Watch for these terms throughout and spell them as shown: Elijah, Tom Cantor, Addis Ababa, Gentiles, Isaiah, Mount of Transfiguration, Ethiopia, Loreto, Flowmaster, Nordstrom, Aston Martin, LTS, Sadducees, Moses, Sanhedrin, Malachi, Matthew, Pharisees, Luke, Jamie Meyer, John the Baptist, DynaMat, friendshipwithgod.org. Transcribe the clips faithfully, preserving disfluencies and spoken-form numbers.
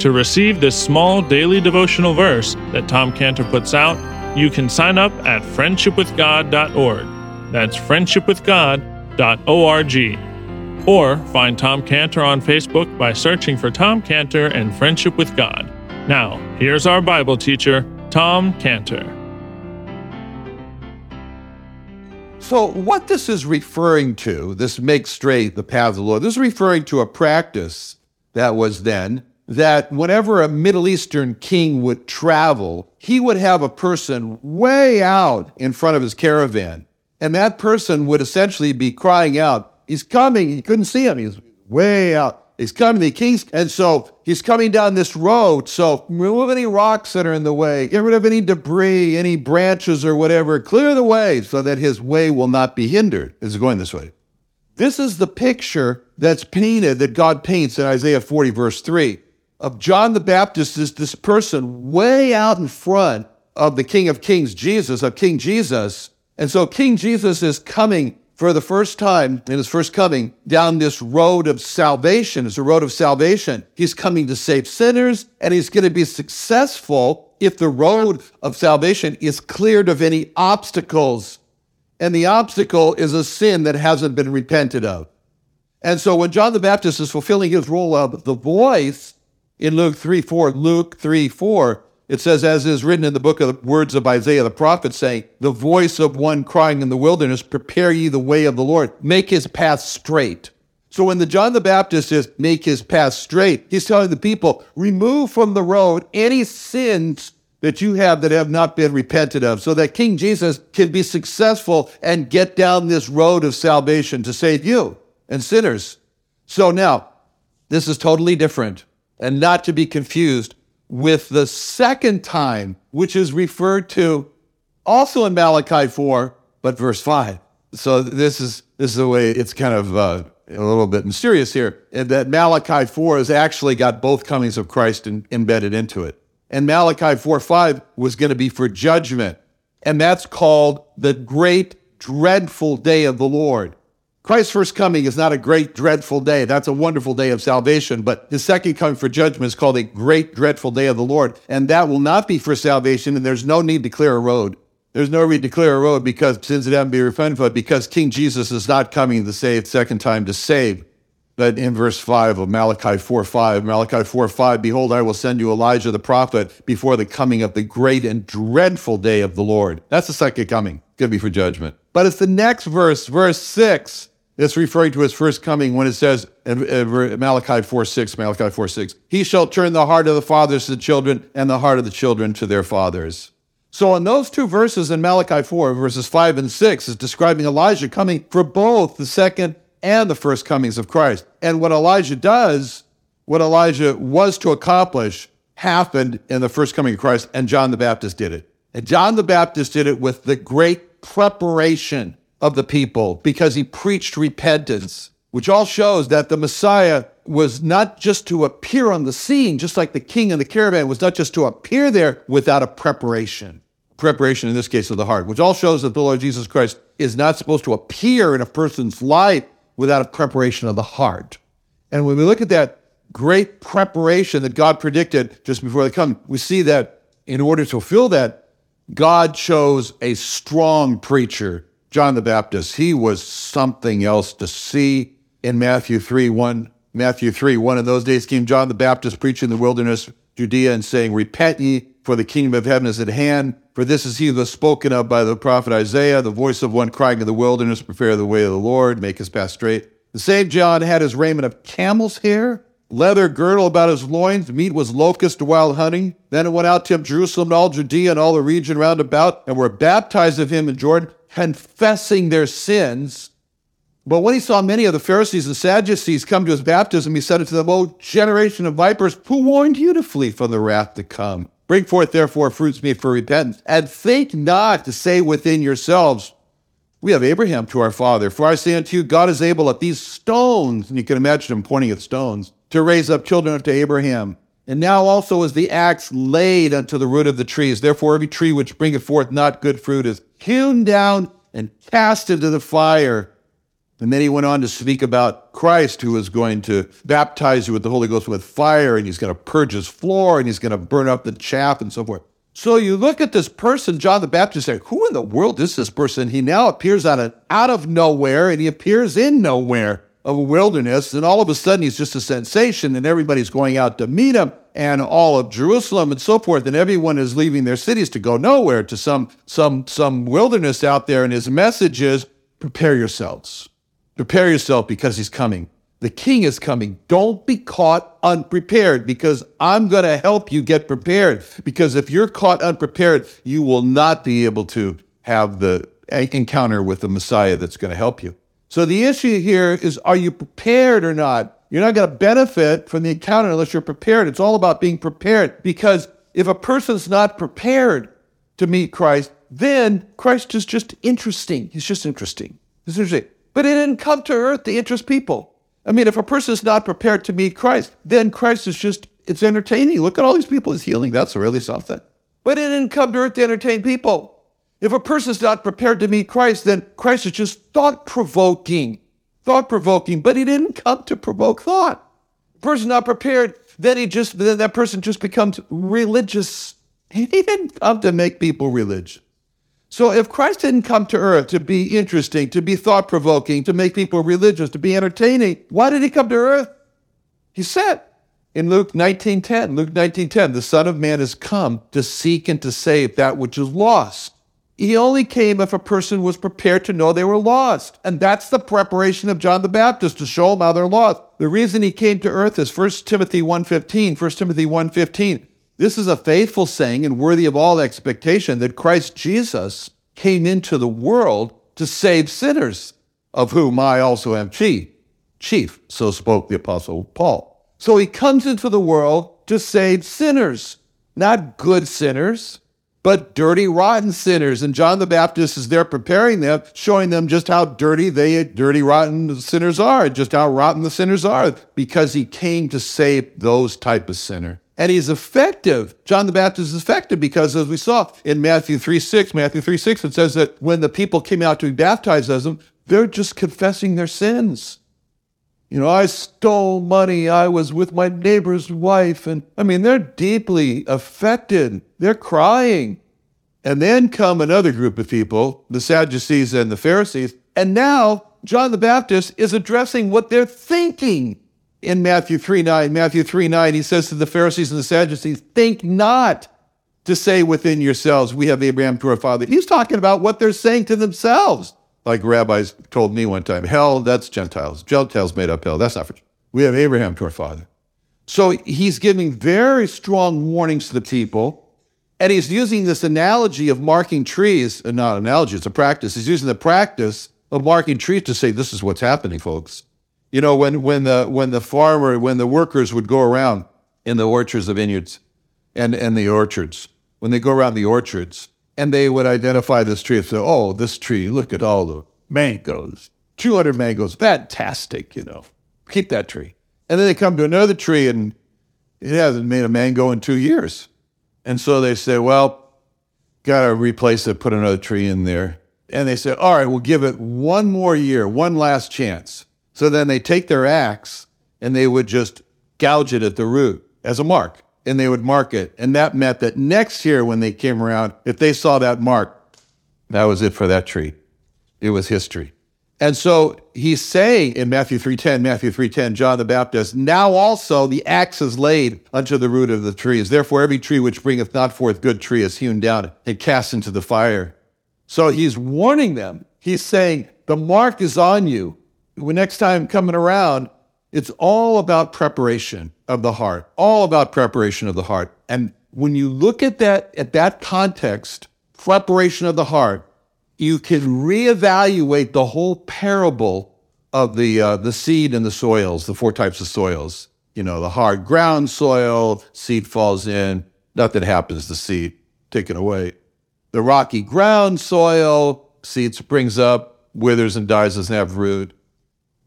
To receive this small daily devotional verse that Tom Cantor puts out, you can sign up at friendship with god dot org. That's friendship with god dot org. Or find Tom Cantor on Facebook by searching for Tom Cantor and Friendship with God. Now, here's our Bible teacher, Tom Cantor. So what this is referring to, this make straight the path of the Lord, this is referring to a practice that was then, that whenever a Middle Eastern king would travel, he would have a person way out in front of his caravan. And that person would essentially be crying out, he's coming, he couldn't see him, he's way out. He's coming, the king's, and so he's coming down this road, so remove any rocks that are in the way, get rid of any debris, any branches or whatever, clear the way so that his way will not be hindered. It's going this way. This is the picture that's painted, that God paints in Isaiah forty, verse three, of John the Baptist as this person way out in front of the King of Kings, Jesus, of King Jesus. And so King Jesus is coming for the first time in his first coming down this road of salvation. It's a road of salvation. He's coming to save sinners, and he's going to be successful if the road of salvation is cleared of any obstacles. And the obstacle is a sin that hasn't been repented of. And so when John the Baptist is fulfilling his role of the voice in Luke three four, Luke three four, it says, as is written in the book of the words of Isaiah the prophet, saying, the voice of one crying in the wilderness, prepare ye the way of the Lord, make his path straight. So when the John the Baptist says, make his path straight, he's telling the people, remove from the road any sins that you have that have not been repented of, so that King Jesus can be successful and get down this road of salvation to save you and sinners. So now, this is totally different, and not to be confused with the second time, which is referred to also in Malachi four, but verse five. So this is this is the way it's kind of uh, a little bit mysterious here, and that Malachi four has actually got both comings of Christ in, embedded into it. And Malachi four five was going to be for judgment, and that's called the great dreadful day of the Lord. Christ's first coming is not a great, dreadful day. That's a wonderful day of salvation. But his second coming for judgment is called a great, dreadful day of the Lord. And that will not be for salvation. And there's no need to clear a road. There's no need to clear a road because sins that haven't been repented of, because King Jesus is not coming to save, second time to save. But in verse five of Malachi four five, Malachi four five, behold, I will send you Elijah the prophet before the coming of the great and dreadful day of the Lord. That's the second coming. It's going to be for judgment. But it's the next verse, verse six. It's referring to his first coming when it says in, in Malachi four six, Malachi four six, he shall turn the heart of the fathers to the children and the heart of the children to their fathers. So in those two verses in Malachi four, verses five and six, is describing Elijah coming for both the second and the first comings of Christ. And what Elijah does, what Elijah was to accomplish, happened in the first coming of Christ, and John the Baptist did it. And John the Baptist did it with the great preparation of the people, because he preached repentance, which all shows that the Messiah was not just to appear on the scene, just like the king in the caravan was not just to appear there without a preparation. preparation, in this case, of the heart, which all shows that the Lord Jesus Christ is not supposed to appear in a person's life without a preparation of the heart. And when we look at that great preparation that God predicted just before they come, we see that in order to fulfill that, God chose a strong preacher, John the Baptist. He was something else to see. In Matthew three one, Matthew three one, in those days came John the Baptist preaching in the wilderness, Judea, and saying, "Repent ye, for the kingdom of heaven is at hand. For this is he who was spoken of by the prophet Isaiah, the voice of one crying in the wilderness, prepare the way of the Lord, make his path straight." The same John had his raiment of camel's hair, leather girdle about his loins, meat was locust and wild honey. Then it went out to him Jerusalem and all Judea and all the region round about, and were baptized of him in Jordan, confessing their sins. But when he saw many of the Pharisees and Sadducees come to his baptism, he said unto them, "O generation of vipers, who warned you to flee from the wrath to come? Bring forth therefore fruits meet for repentance, and think not to say within yourselves, we have Abraham to our father. For I say unto you, God is able at these stones," and you can imagine him pointing at stones, "to raise up children unto Abraham. And now also is the axe laid unto the root of the trees. Therefore every tree which bringeth forth not good fruit is hewn down and cast into the fire." And then he went on to speak about Christ, who is going to baptize you with the Holy Ghost with fire, and he's going to purge his floor, and he's going to burn up the chaff, and so forth. So you look at this person, John the Baptist, and say, who in the world is this person? He now appears out of, out of nowhere, and he appears in nowhere of a wilderness, and all of a sudden he's just a sensation, and everybody's going out to meet him, and all of Jerusalem and so forth, and everyone is leaving their cities to go nowhere, to some some some wilderness out there, and his message is, prepare yourselves. Prepare yourself because he's coming. The king is coming. Don't be caught unprepared, because I'm going to help you get prepared, because if you're caught unprepared, you will not be able to have the encounter with the Messiah that's going to help you. So the issue here is, are you prepared or not? You're not going to benefit from the encounter unless you're prepared. It's all about being prepared, because if a person's not prepared to meet Christ, then Christ is just interesting. He's just interesting. He's interesting. But it didn't come to earth to interest people. I mean, if a person's not prepared to meet Christ, then Christ is just, it's entertaining. Look at all these people he's healing. That's really something. But it didn't come to earth to entertain people. If a person's not prepared to meet Christ, then Christ is just thought-provoking, thought-provoking, but he didn't come to provoke thought. The person's not prepared, then he just, then that person just becomes religious. He didn't come to make people religious. So if Christ didn't come to earth to be interesting, to be thought-provoking, to make people religious, to be entertaining, why did he come to earth? He said in Luke nineteen ten, Luke nineteen ten, the Son of Man has come to seek and to save that which is lost. He only came if a person was prepared to know they were lost. And that's the preparation of John the Baptist, to show them how they're lost. The reason he came to earth is First Timothy one fifteen, First Timothy one fifteen. This is a faithful saying and worthy of all expectation, that Christ Jesus came into the world to save sinners, of whom I also am chief. Chief, so spoke the Apostle Paul. So he comes into the world to save sinners, not good sinners, but dirty, rotten sinners. And John the Baptist is there preparing them, showing them just how dirty they, dirty, rotten sinners are, just how rotten the sinners are, because he came to save those type of sinners. And he's effective. John the Baptist is effective because, as we saw in Matthew three six, Matthew three six, it says that when the people came out to be baptized as them, they're just confessing their sins. You know, I stole money, I was with my neighbor's wife, and I mean, they're deeply affected. They're crying. And then come another group of people, the Sadducees and the Pharisees, and now John the Baptist is addressing what they're thinking. In Matthew three nine, Matthew three nine, he says to the Pharisees and the Sadducees, think not to say within yourselves, we have Abraham to our father. He's talking about what they're saying to themselves. Like rabbis told me one time, hell, that's Gentiles. Gentiles made up hell. That's not for you. We have Abraham to our father. So he's giving very strong warnings to the people, and he's using this analogy of marking trees, not analogy, it's a practice. He's using the practice of marking trees to say, this is what's happening, folks. You know, when when the when the farmer, when the workers would go around in the orchards of vineyards and, and the orchards, when they go around the orchards and they would identify this tree and say, oh, this tree, look at all the mangoes, two hundred mangoes, fantastic, you know, keep that tree. And then they come to another tree and it hasn't made a mango in two years. And so they say, well, got to replace it, put another tree in there. And they said, all right, we'll give it one more year, one last chance. So then they take their axe and they would just gouge it at the root as a mark, and they would mark it. And that meant that next year when they came around, if they saw that mark, that was it for that tree. It was history. And so he's saying in Matthew three ten, Matthew three ten, John the Baptist, now also the axe is laid unto the root of the trees. Therefore every tree which bringeth not forth good tree is hewn down and cast into the fire. So he's warning them. He's saying, the mark is on you. When next time coming around, it's all about preparation of the heart, all about preparation of the heart. And when you look at that, at that context, preparation of the heart, you can reevaluate the whole parable of the uh, the seed and the soils, the four types of soils. You know, the hard ground soil, seed falls in, nothing happens to seed, taken away. The rocky ground soil, seed springs up, withers and dies, doesn't have root.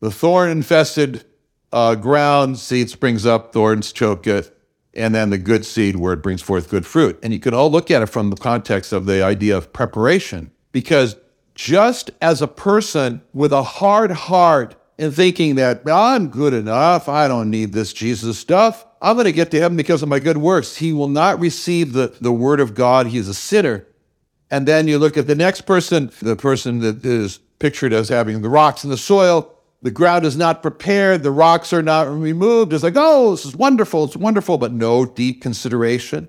The thorn-infested uh, ground, seed springs up, thorns choke it, and then the good seed where it brings forth good fruit. And you can all look at it from the context of the idea of preparation. Because just as a person with a hard heart and thinking that I'm good enough, I don't need this Jesus stuff, I'm going to get to heaven because of my good works, he will not receive the, the word of God. He's a sinner. And then you look at the next person, the person that is pictured as having the rocks in the soil. The ground is not prepared. The rocks are not removed. It's like, oh, this is wonderful. It's wonderful, but no deep consideration.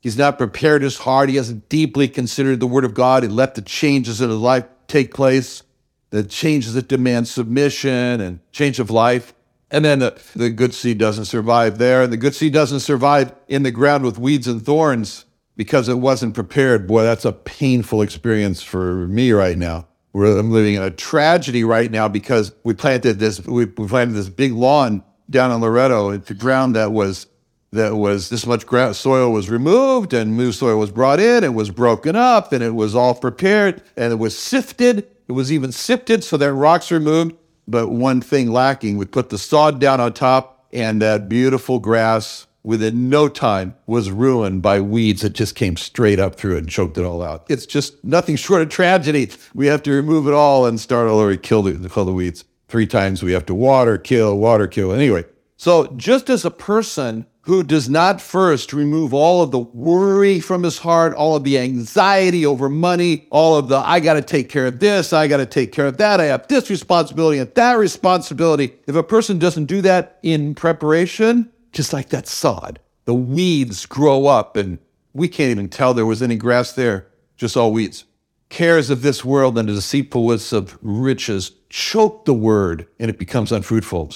He's not prepared his heart. He hasn't deeply considered the word of God. He let the changes in his life take place, the changes that demand submission and change of life. And then the, the good seed doesn't survive there. And the good seed doesn't survive in the ground with weeds and thorns because it wasn't prepared. Boy, that's a painful experience for me right now. We're, I'm living in a tragedy right now because we planted this, we, we planted this big lawn down in Loreto into ground that was that was this much ground, soil was removed and new soil was brought in. It was broken up and it was all prepared and it was sifted. It was even sifted so that rocks were removed. But one thing lacking, we put the sod down on top and that beautiful grass within no time was ruined by weeds that just came straight up through it and choked it all out. It's just nothing short of tragedy. We have to remove it all and start all over, kill the, kill the weeds. Three times we have to water, kill, water, kill. Anyway, so just as a person who does not first remove all of the worry from his heart, all of the anxiety over money, all of the, I got to take care of this, I got to take care of that, I have this responsibility and that responsibility. If a person doesn't do that in preparation, just like that sod, the weeds grow up and we can't even tell there was any grass there, just all weeds. Cares of this world and the deceitfulness of riches choke the word and it becomes unfruitful.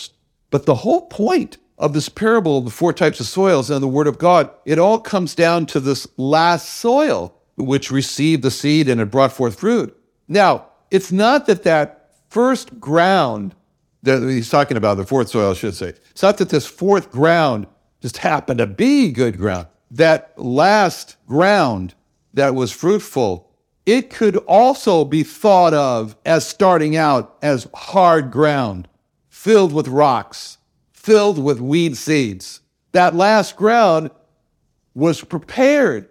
But the whole point of this parable of the four types of soils and the word of God, it all comes down to this last soil, which received the seed and it brought forth fruit. Now, it's not that that first ground that he's talking about, the fourth soil, I should say, it's not that this fourth ground just happened to be good ground. That last ground that was fruitful, it could also be thought of as starting out as hard ground, filled with rocks, filled with weed seeds. That last ground was prepared.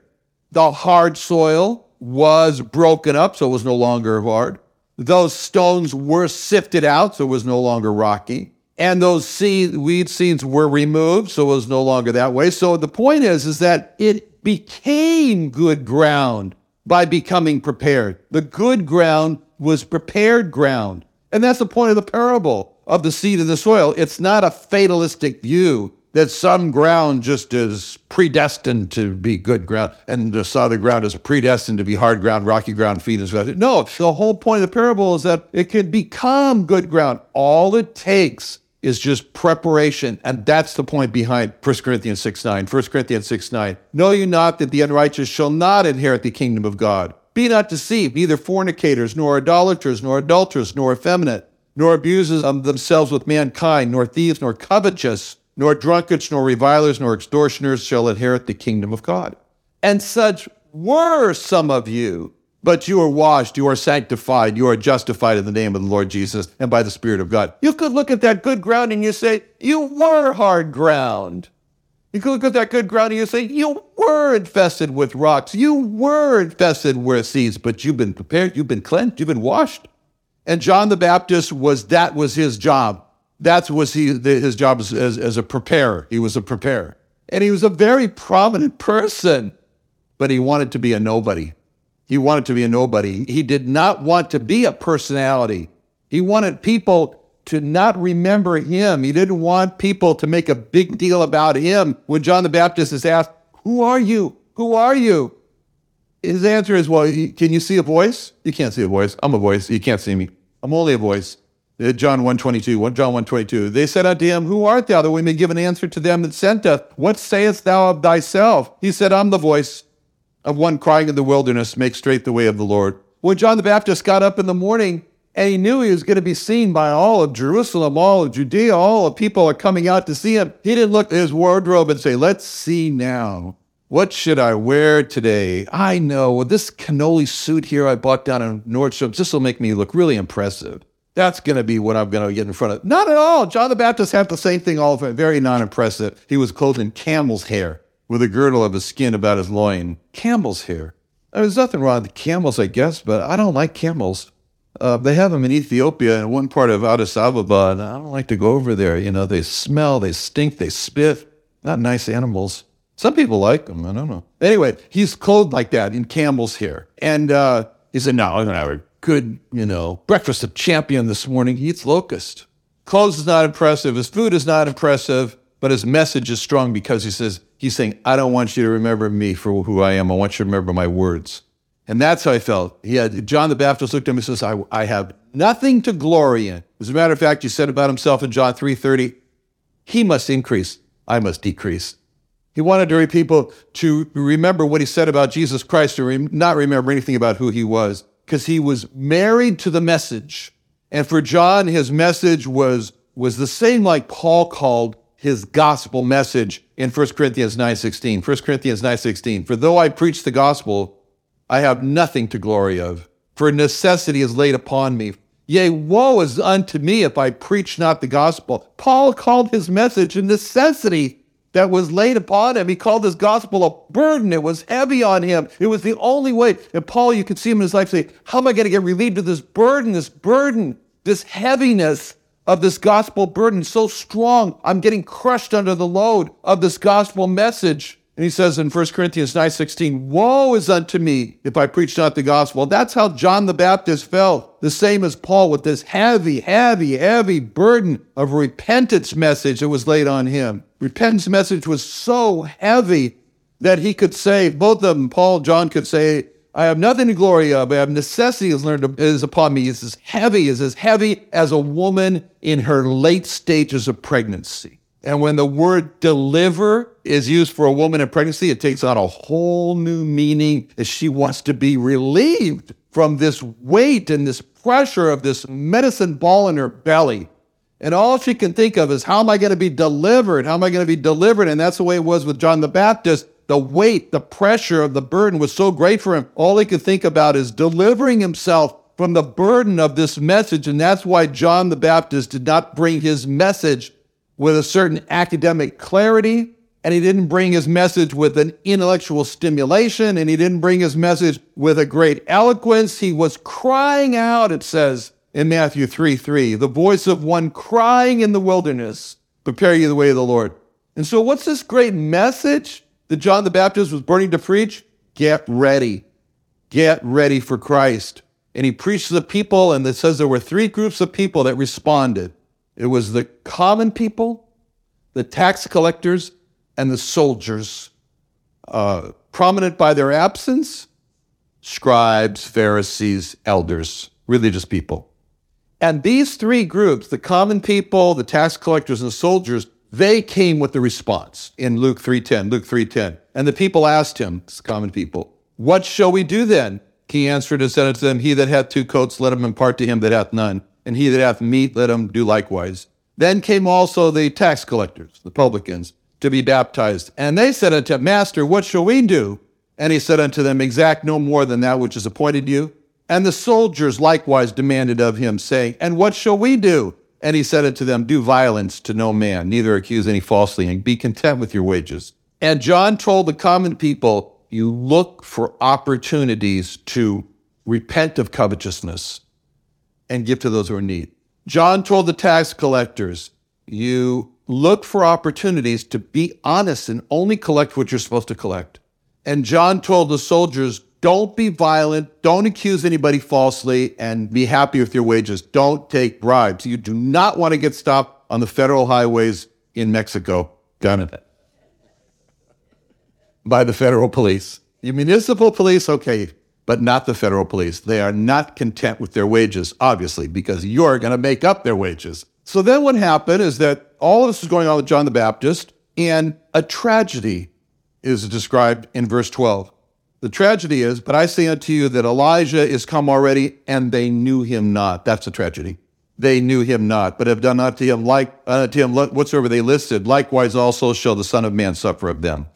The hard soil was broken up, so it was no longer hard. Those stones were sifted out, so it was no longer rocky. And those seed, weed seeds were removed, so it was no longer that way. So the point is, is that it became good ground by becoming prepared. The good ground was prepared ground. And that's the point of the parable of the seed in the soil. It's not a fatalistic view that some ground just is predestined to be good ground and the other ground is predestined to be hard ground, rocky ground, feeders. No, the whole point of the parable is that it can become good ground. All it takes is just preparation, and that's the point behind First Corinthians six nine. First Corinthians six nine, know you not that the unrighteous shall not inherit the kingdom of God? Be not deceived, neither fornicators, nor idolaters, nor adulterers, nor effeminate, nor abusers of themselves with mankind, nor thieves, nor covetous, nor drunkards, nor revilers, nor extortioners shall inherit the kingdom of God. And such were some of you, but you are washed, you are sanctified, you are justified in the name of the Lord Jesus and by the Spirit of God. You could look at that good ground and you say, you were hard ground. You can look at that good ground and you say, you were infested with rocks. You were infested with seeds, but you've been prepared. You've been cleansed. You've been washed. And John the Baptist was, that was his job. That was he, his job as, as, as a preparer. He was a preparer. And he was a very prominent person, but he wanted to be a nobody. He wanted to be a nobody. He did not want to be a personality. He wanted people to not remember him. He didn't want people to make a big deal about him. When John the Baptist is asked, who are you? Who are you? His answer is, well, can you see a voice? You can't see a voice. I'm a voice. You can't see me. I'm only a voice. John one twenty-two, John one twenty-two. They said unto him, who art thou, that we may give an answer to them that sent us? What sayest thou of thyself? He said, I'm the voice of one crying in the wilderness, make straight the way of the Lord. When John the Baptist got up in the morning, and he knew he was going to be seen by all of Jerusalem, all of Judea, all of people are coming out to see him. He didn't look at his wardrobe and say, let's see now. What should I wear today? I know, well, this cannoli suit here I bought down in Nordstrom, this will make me look really impressive. That's going to be what I'm going to get in front of. Not at all. John the Baptist had the same thing all of it, very non-impressive. He was clothed in camel's hair with a girdle of his skin about his loin. Camel's hair. I mean, there's nothing wrong with camels, I guess, but I don't like camels. Uh, they have them in Ethiopia and one part of Addis Ababa, and I don't like to go over there. You know, they smell, they stink, they spit. Not nice animals. Some people like them. I don't know. Anyway, he's clothed like that in camel's hair. And uh, he said, no, I'm going to have a good, you know, breakfast of champion this morning. He eats locust. Clothes is not impressive. His food is not impressive, but his message is strong because he says, he's saying, I don't want you to remember me for who I am. I want you to remember my words. And that's how I felt. He had, John the Baptist looked at him and says, I, I have nothing to glory in. As a matter of fact, he said about himself in John three thirty, he must increase, I must decrease. He wanted to people to remember what he said about Jesus Christ, to re- not remember anything about who he was, because he was married to the message. And for John, his message was, was the same like Paul called his gospel message in First Corinthians nine sixteen. First Corinthians nine sixteen, for though I preach the gospel, I have nothing to glory of, for necessity is laid upon me. Yea, woe is unto me if I preach not the gospel. Paul called his message a necessity that was laid upon him. He called this gospel a burden. It was heavy on him. It was the only way. And Paul, you could see him in his life say, how am I going to get relieved of this burden, this burden, this heaviness of this gospel burden so strong? I'm getting crushed under the load of this gospel message. And he says in First Corinthians nine sixteen, woe is unto me if I preach not the gospel. That's how John the Baptist felt, the same as Paul, with this heavy, heavy, heavy burden of repentance message that was laid on him. Repentance message was so heavy that he could say, both of them, Paul, John could say, I have nothing to glory of, I have necessity is learned is upon me. It's as heavy, it's as heavy as a woman in her late stages of pregnancy. And when the word deliver is used for a woman in pregnancy, it takes on a whole new meaning as she wants to be relieved from this weight and this pressure of this medicine ball in her belly. And all she can think of is, how am I going to be delivered? How am I going to be delivered? And that's the way it was with John the Baptist. The weight, the pressure of the burden was so great for him. All he could think about is delivering himself from the burden of this message. And that's why John the Baptist did not bring his message with a certain academic clarity, and he didn't bring his message with an intellectual stimulation, and he didn't bring his message with a great eloquence. He was crying out, it says in Matthew three three, the voice of one crying in the wilderness, prepare ye the way of the Lord. And so what's this great message that John the Baptist was burning to preach? Get ready. Get ready for Christ. And he preached to the people, and it says there were three groups of people that responded. It was the common people, the tax collectors, and the soldiers. Uh, prominent by their absence, scribes, Pharisees, elders, religious people. And these three groups, the common people, the tax collectors, and the soldiers, they came with the response in Luke three ten, Luke three ten. And the people asked him, this common people, what shall we do then? He answered and said unto them, he that hath two coats, let him impart to him that hath none. And he that hath meat, let him do likewise. Then came also the tax collectors, the publicans, to be baptized. And they said unto him, Master, what shall we do? And he said unto them, exact no more than that which is appointed you. And the soldiers likewise demanded of him, saying, and what shall we do? And he said unto them, do violence to no man, neither accuse any falsely, and be content with your wages. And John told the common people, you look for opportunities to repent of covetousness and give to those who are in need. John told the tax collectors, you look for opportunities to be honest and only collect what you're supposed to collect. And John told the soldiers, don't be violent, don't accuse anybody falsely, and be happy with your wages. Don't take bribes. You do not want to get stopped on the federal highways in Mexico, done by the federal police. The municipal police, okay, but not the federal police. They are not content with their wages, obviously, because you're going to make up their wages. So then what happened is that all of this is going on with John the Baptist, and a tragedy is described in verse twelve. The tragedy is, but I say unto you that Elijah is come already, and they knew him not. That's a tragedy. They knew him not, but have done unto him like unto him whatsoever they listed. Likewise also shall the Son of Man suffer of them.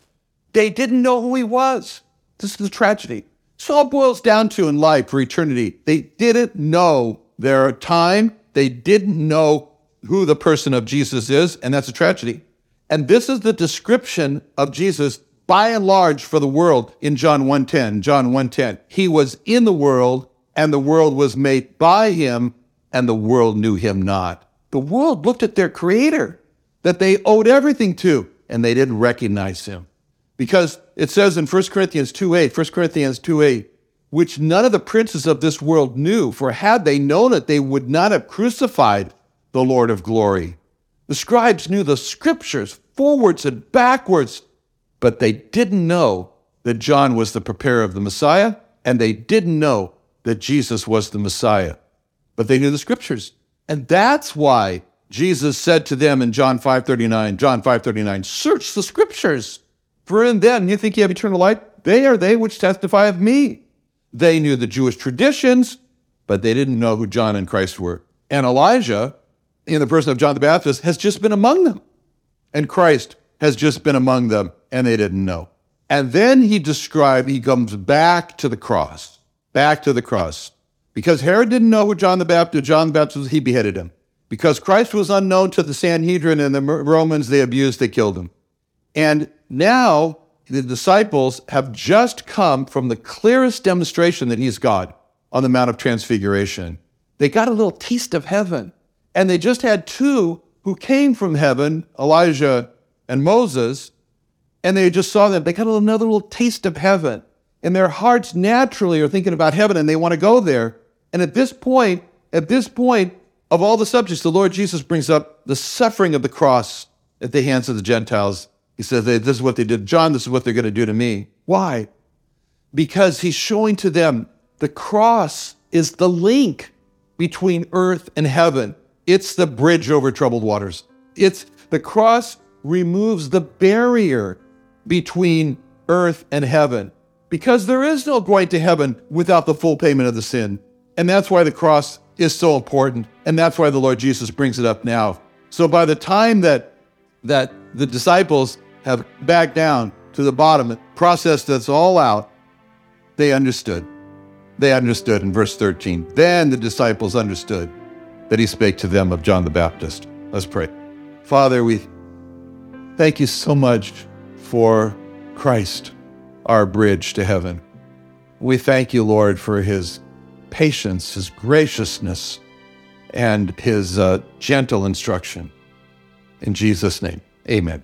They didn't know who he was. This is the tragedy. This all boils down to in life for eternity. They didn't know their time. They didn't know who the person of Jesus is, and that's a tragedy. And this is the description of Jesus by and large for the world in John one ten. John one ten. He was in the world, and the world was made by him, and the world knew him not. The world looked at their creator that they owed everything to, and they didn't recognize him. Because it says in First Corinthians two eight, First Corinthians two eight, which none of the princes of this world knew, for had they known it, they would not have crucified the Lord of glory. The scribes knew the scriptures forwards and backwards, but they didn't know that John was the preparer of the Messiah, and they didn't know that Jesus was the Messiah. But they knew the scriptures. And that's why Jesus said to them in John five thirty-nine, John five thirty-nine, search the scriptures, for in them you think you have eternal life. They are they which testify of me. They knew the Jewish traditions, but they didn't know who John and Christ were. And Elijah, in the person of John the Baptist, has just been among them. And Christ has just been among them, and they didn't know. And then he described, he comes back to the cross, back to the cross. Because Herod didn't know who John the Baptist, John the Baptist, he beheaded him. Because Christ was unknown to the Sanhedrin and the Romans, they abused, they killed him. And now the disciples have just come from the clearest demonstration that he's God on the Mount of Transfiguration. They got a little taste of heaven. And they just had two who came from heaven, Elijah and Moses, and they just saw them. They got another little taste of heaven, and their hearts naturally are thinking about heaven, and they want to go there. And at this point, at this point, of all the subjects, the Lord Jesus brings up the suffering of the cross at the hands of the Gentiles. He says, this is what they did. John, this is what they're going to do to me. Why? Because he's showing to them the cross is the link between earth and heaven. It's the bridge over troubled waters. It's the cross removes the barrier between earth and heaven, because there is no going to heaven without the full payment of the sin. And that's why the cross is so important, and that's why the Lord Jesus brings it up now. So by the time that that the disciples have backed down to the bottom and processed this all out, they understood. They understood in verse thirteen. Then the disciples understood that he spake to them of John the Baptist. Let's pray. Father, we thank you so much for Christ, our bridge to heaven. We thank you, Lord, for his patience, his graciousness, and his uh, gentle instruction. In Jesus' name, amen.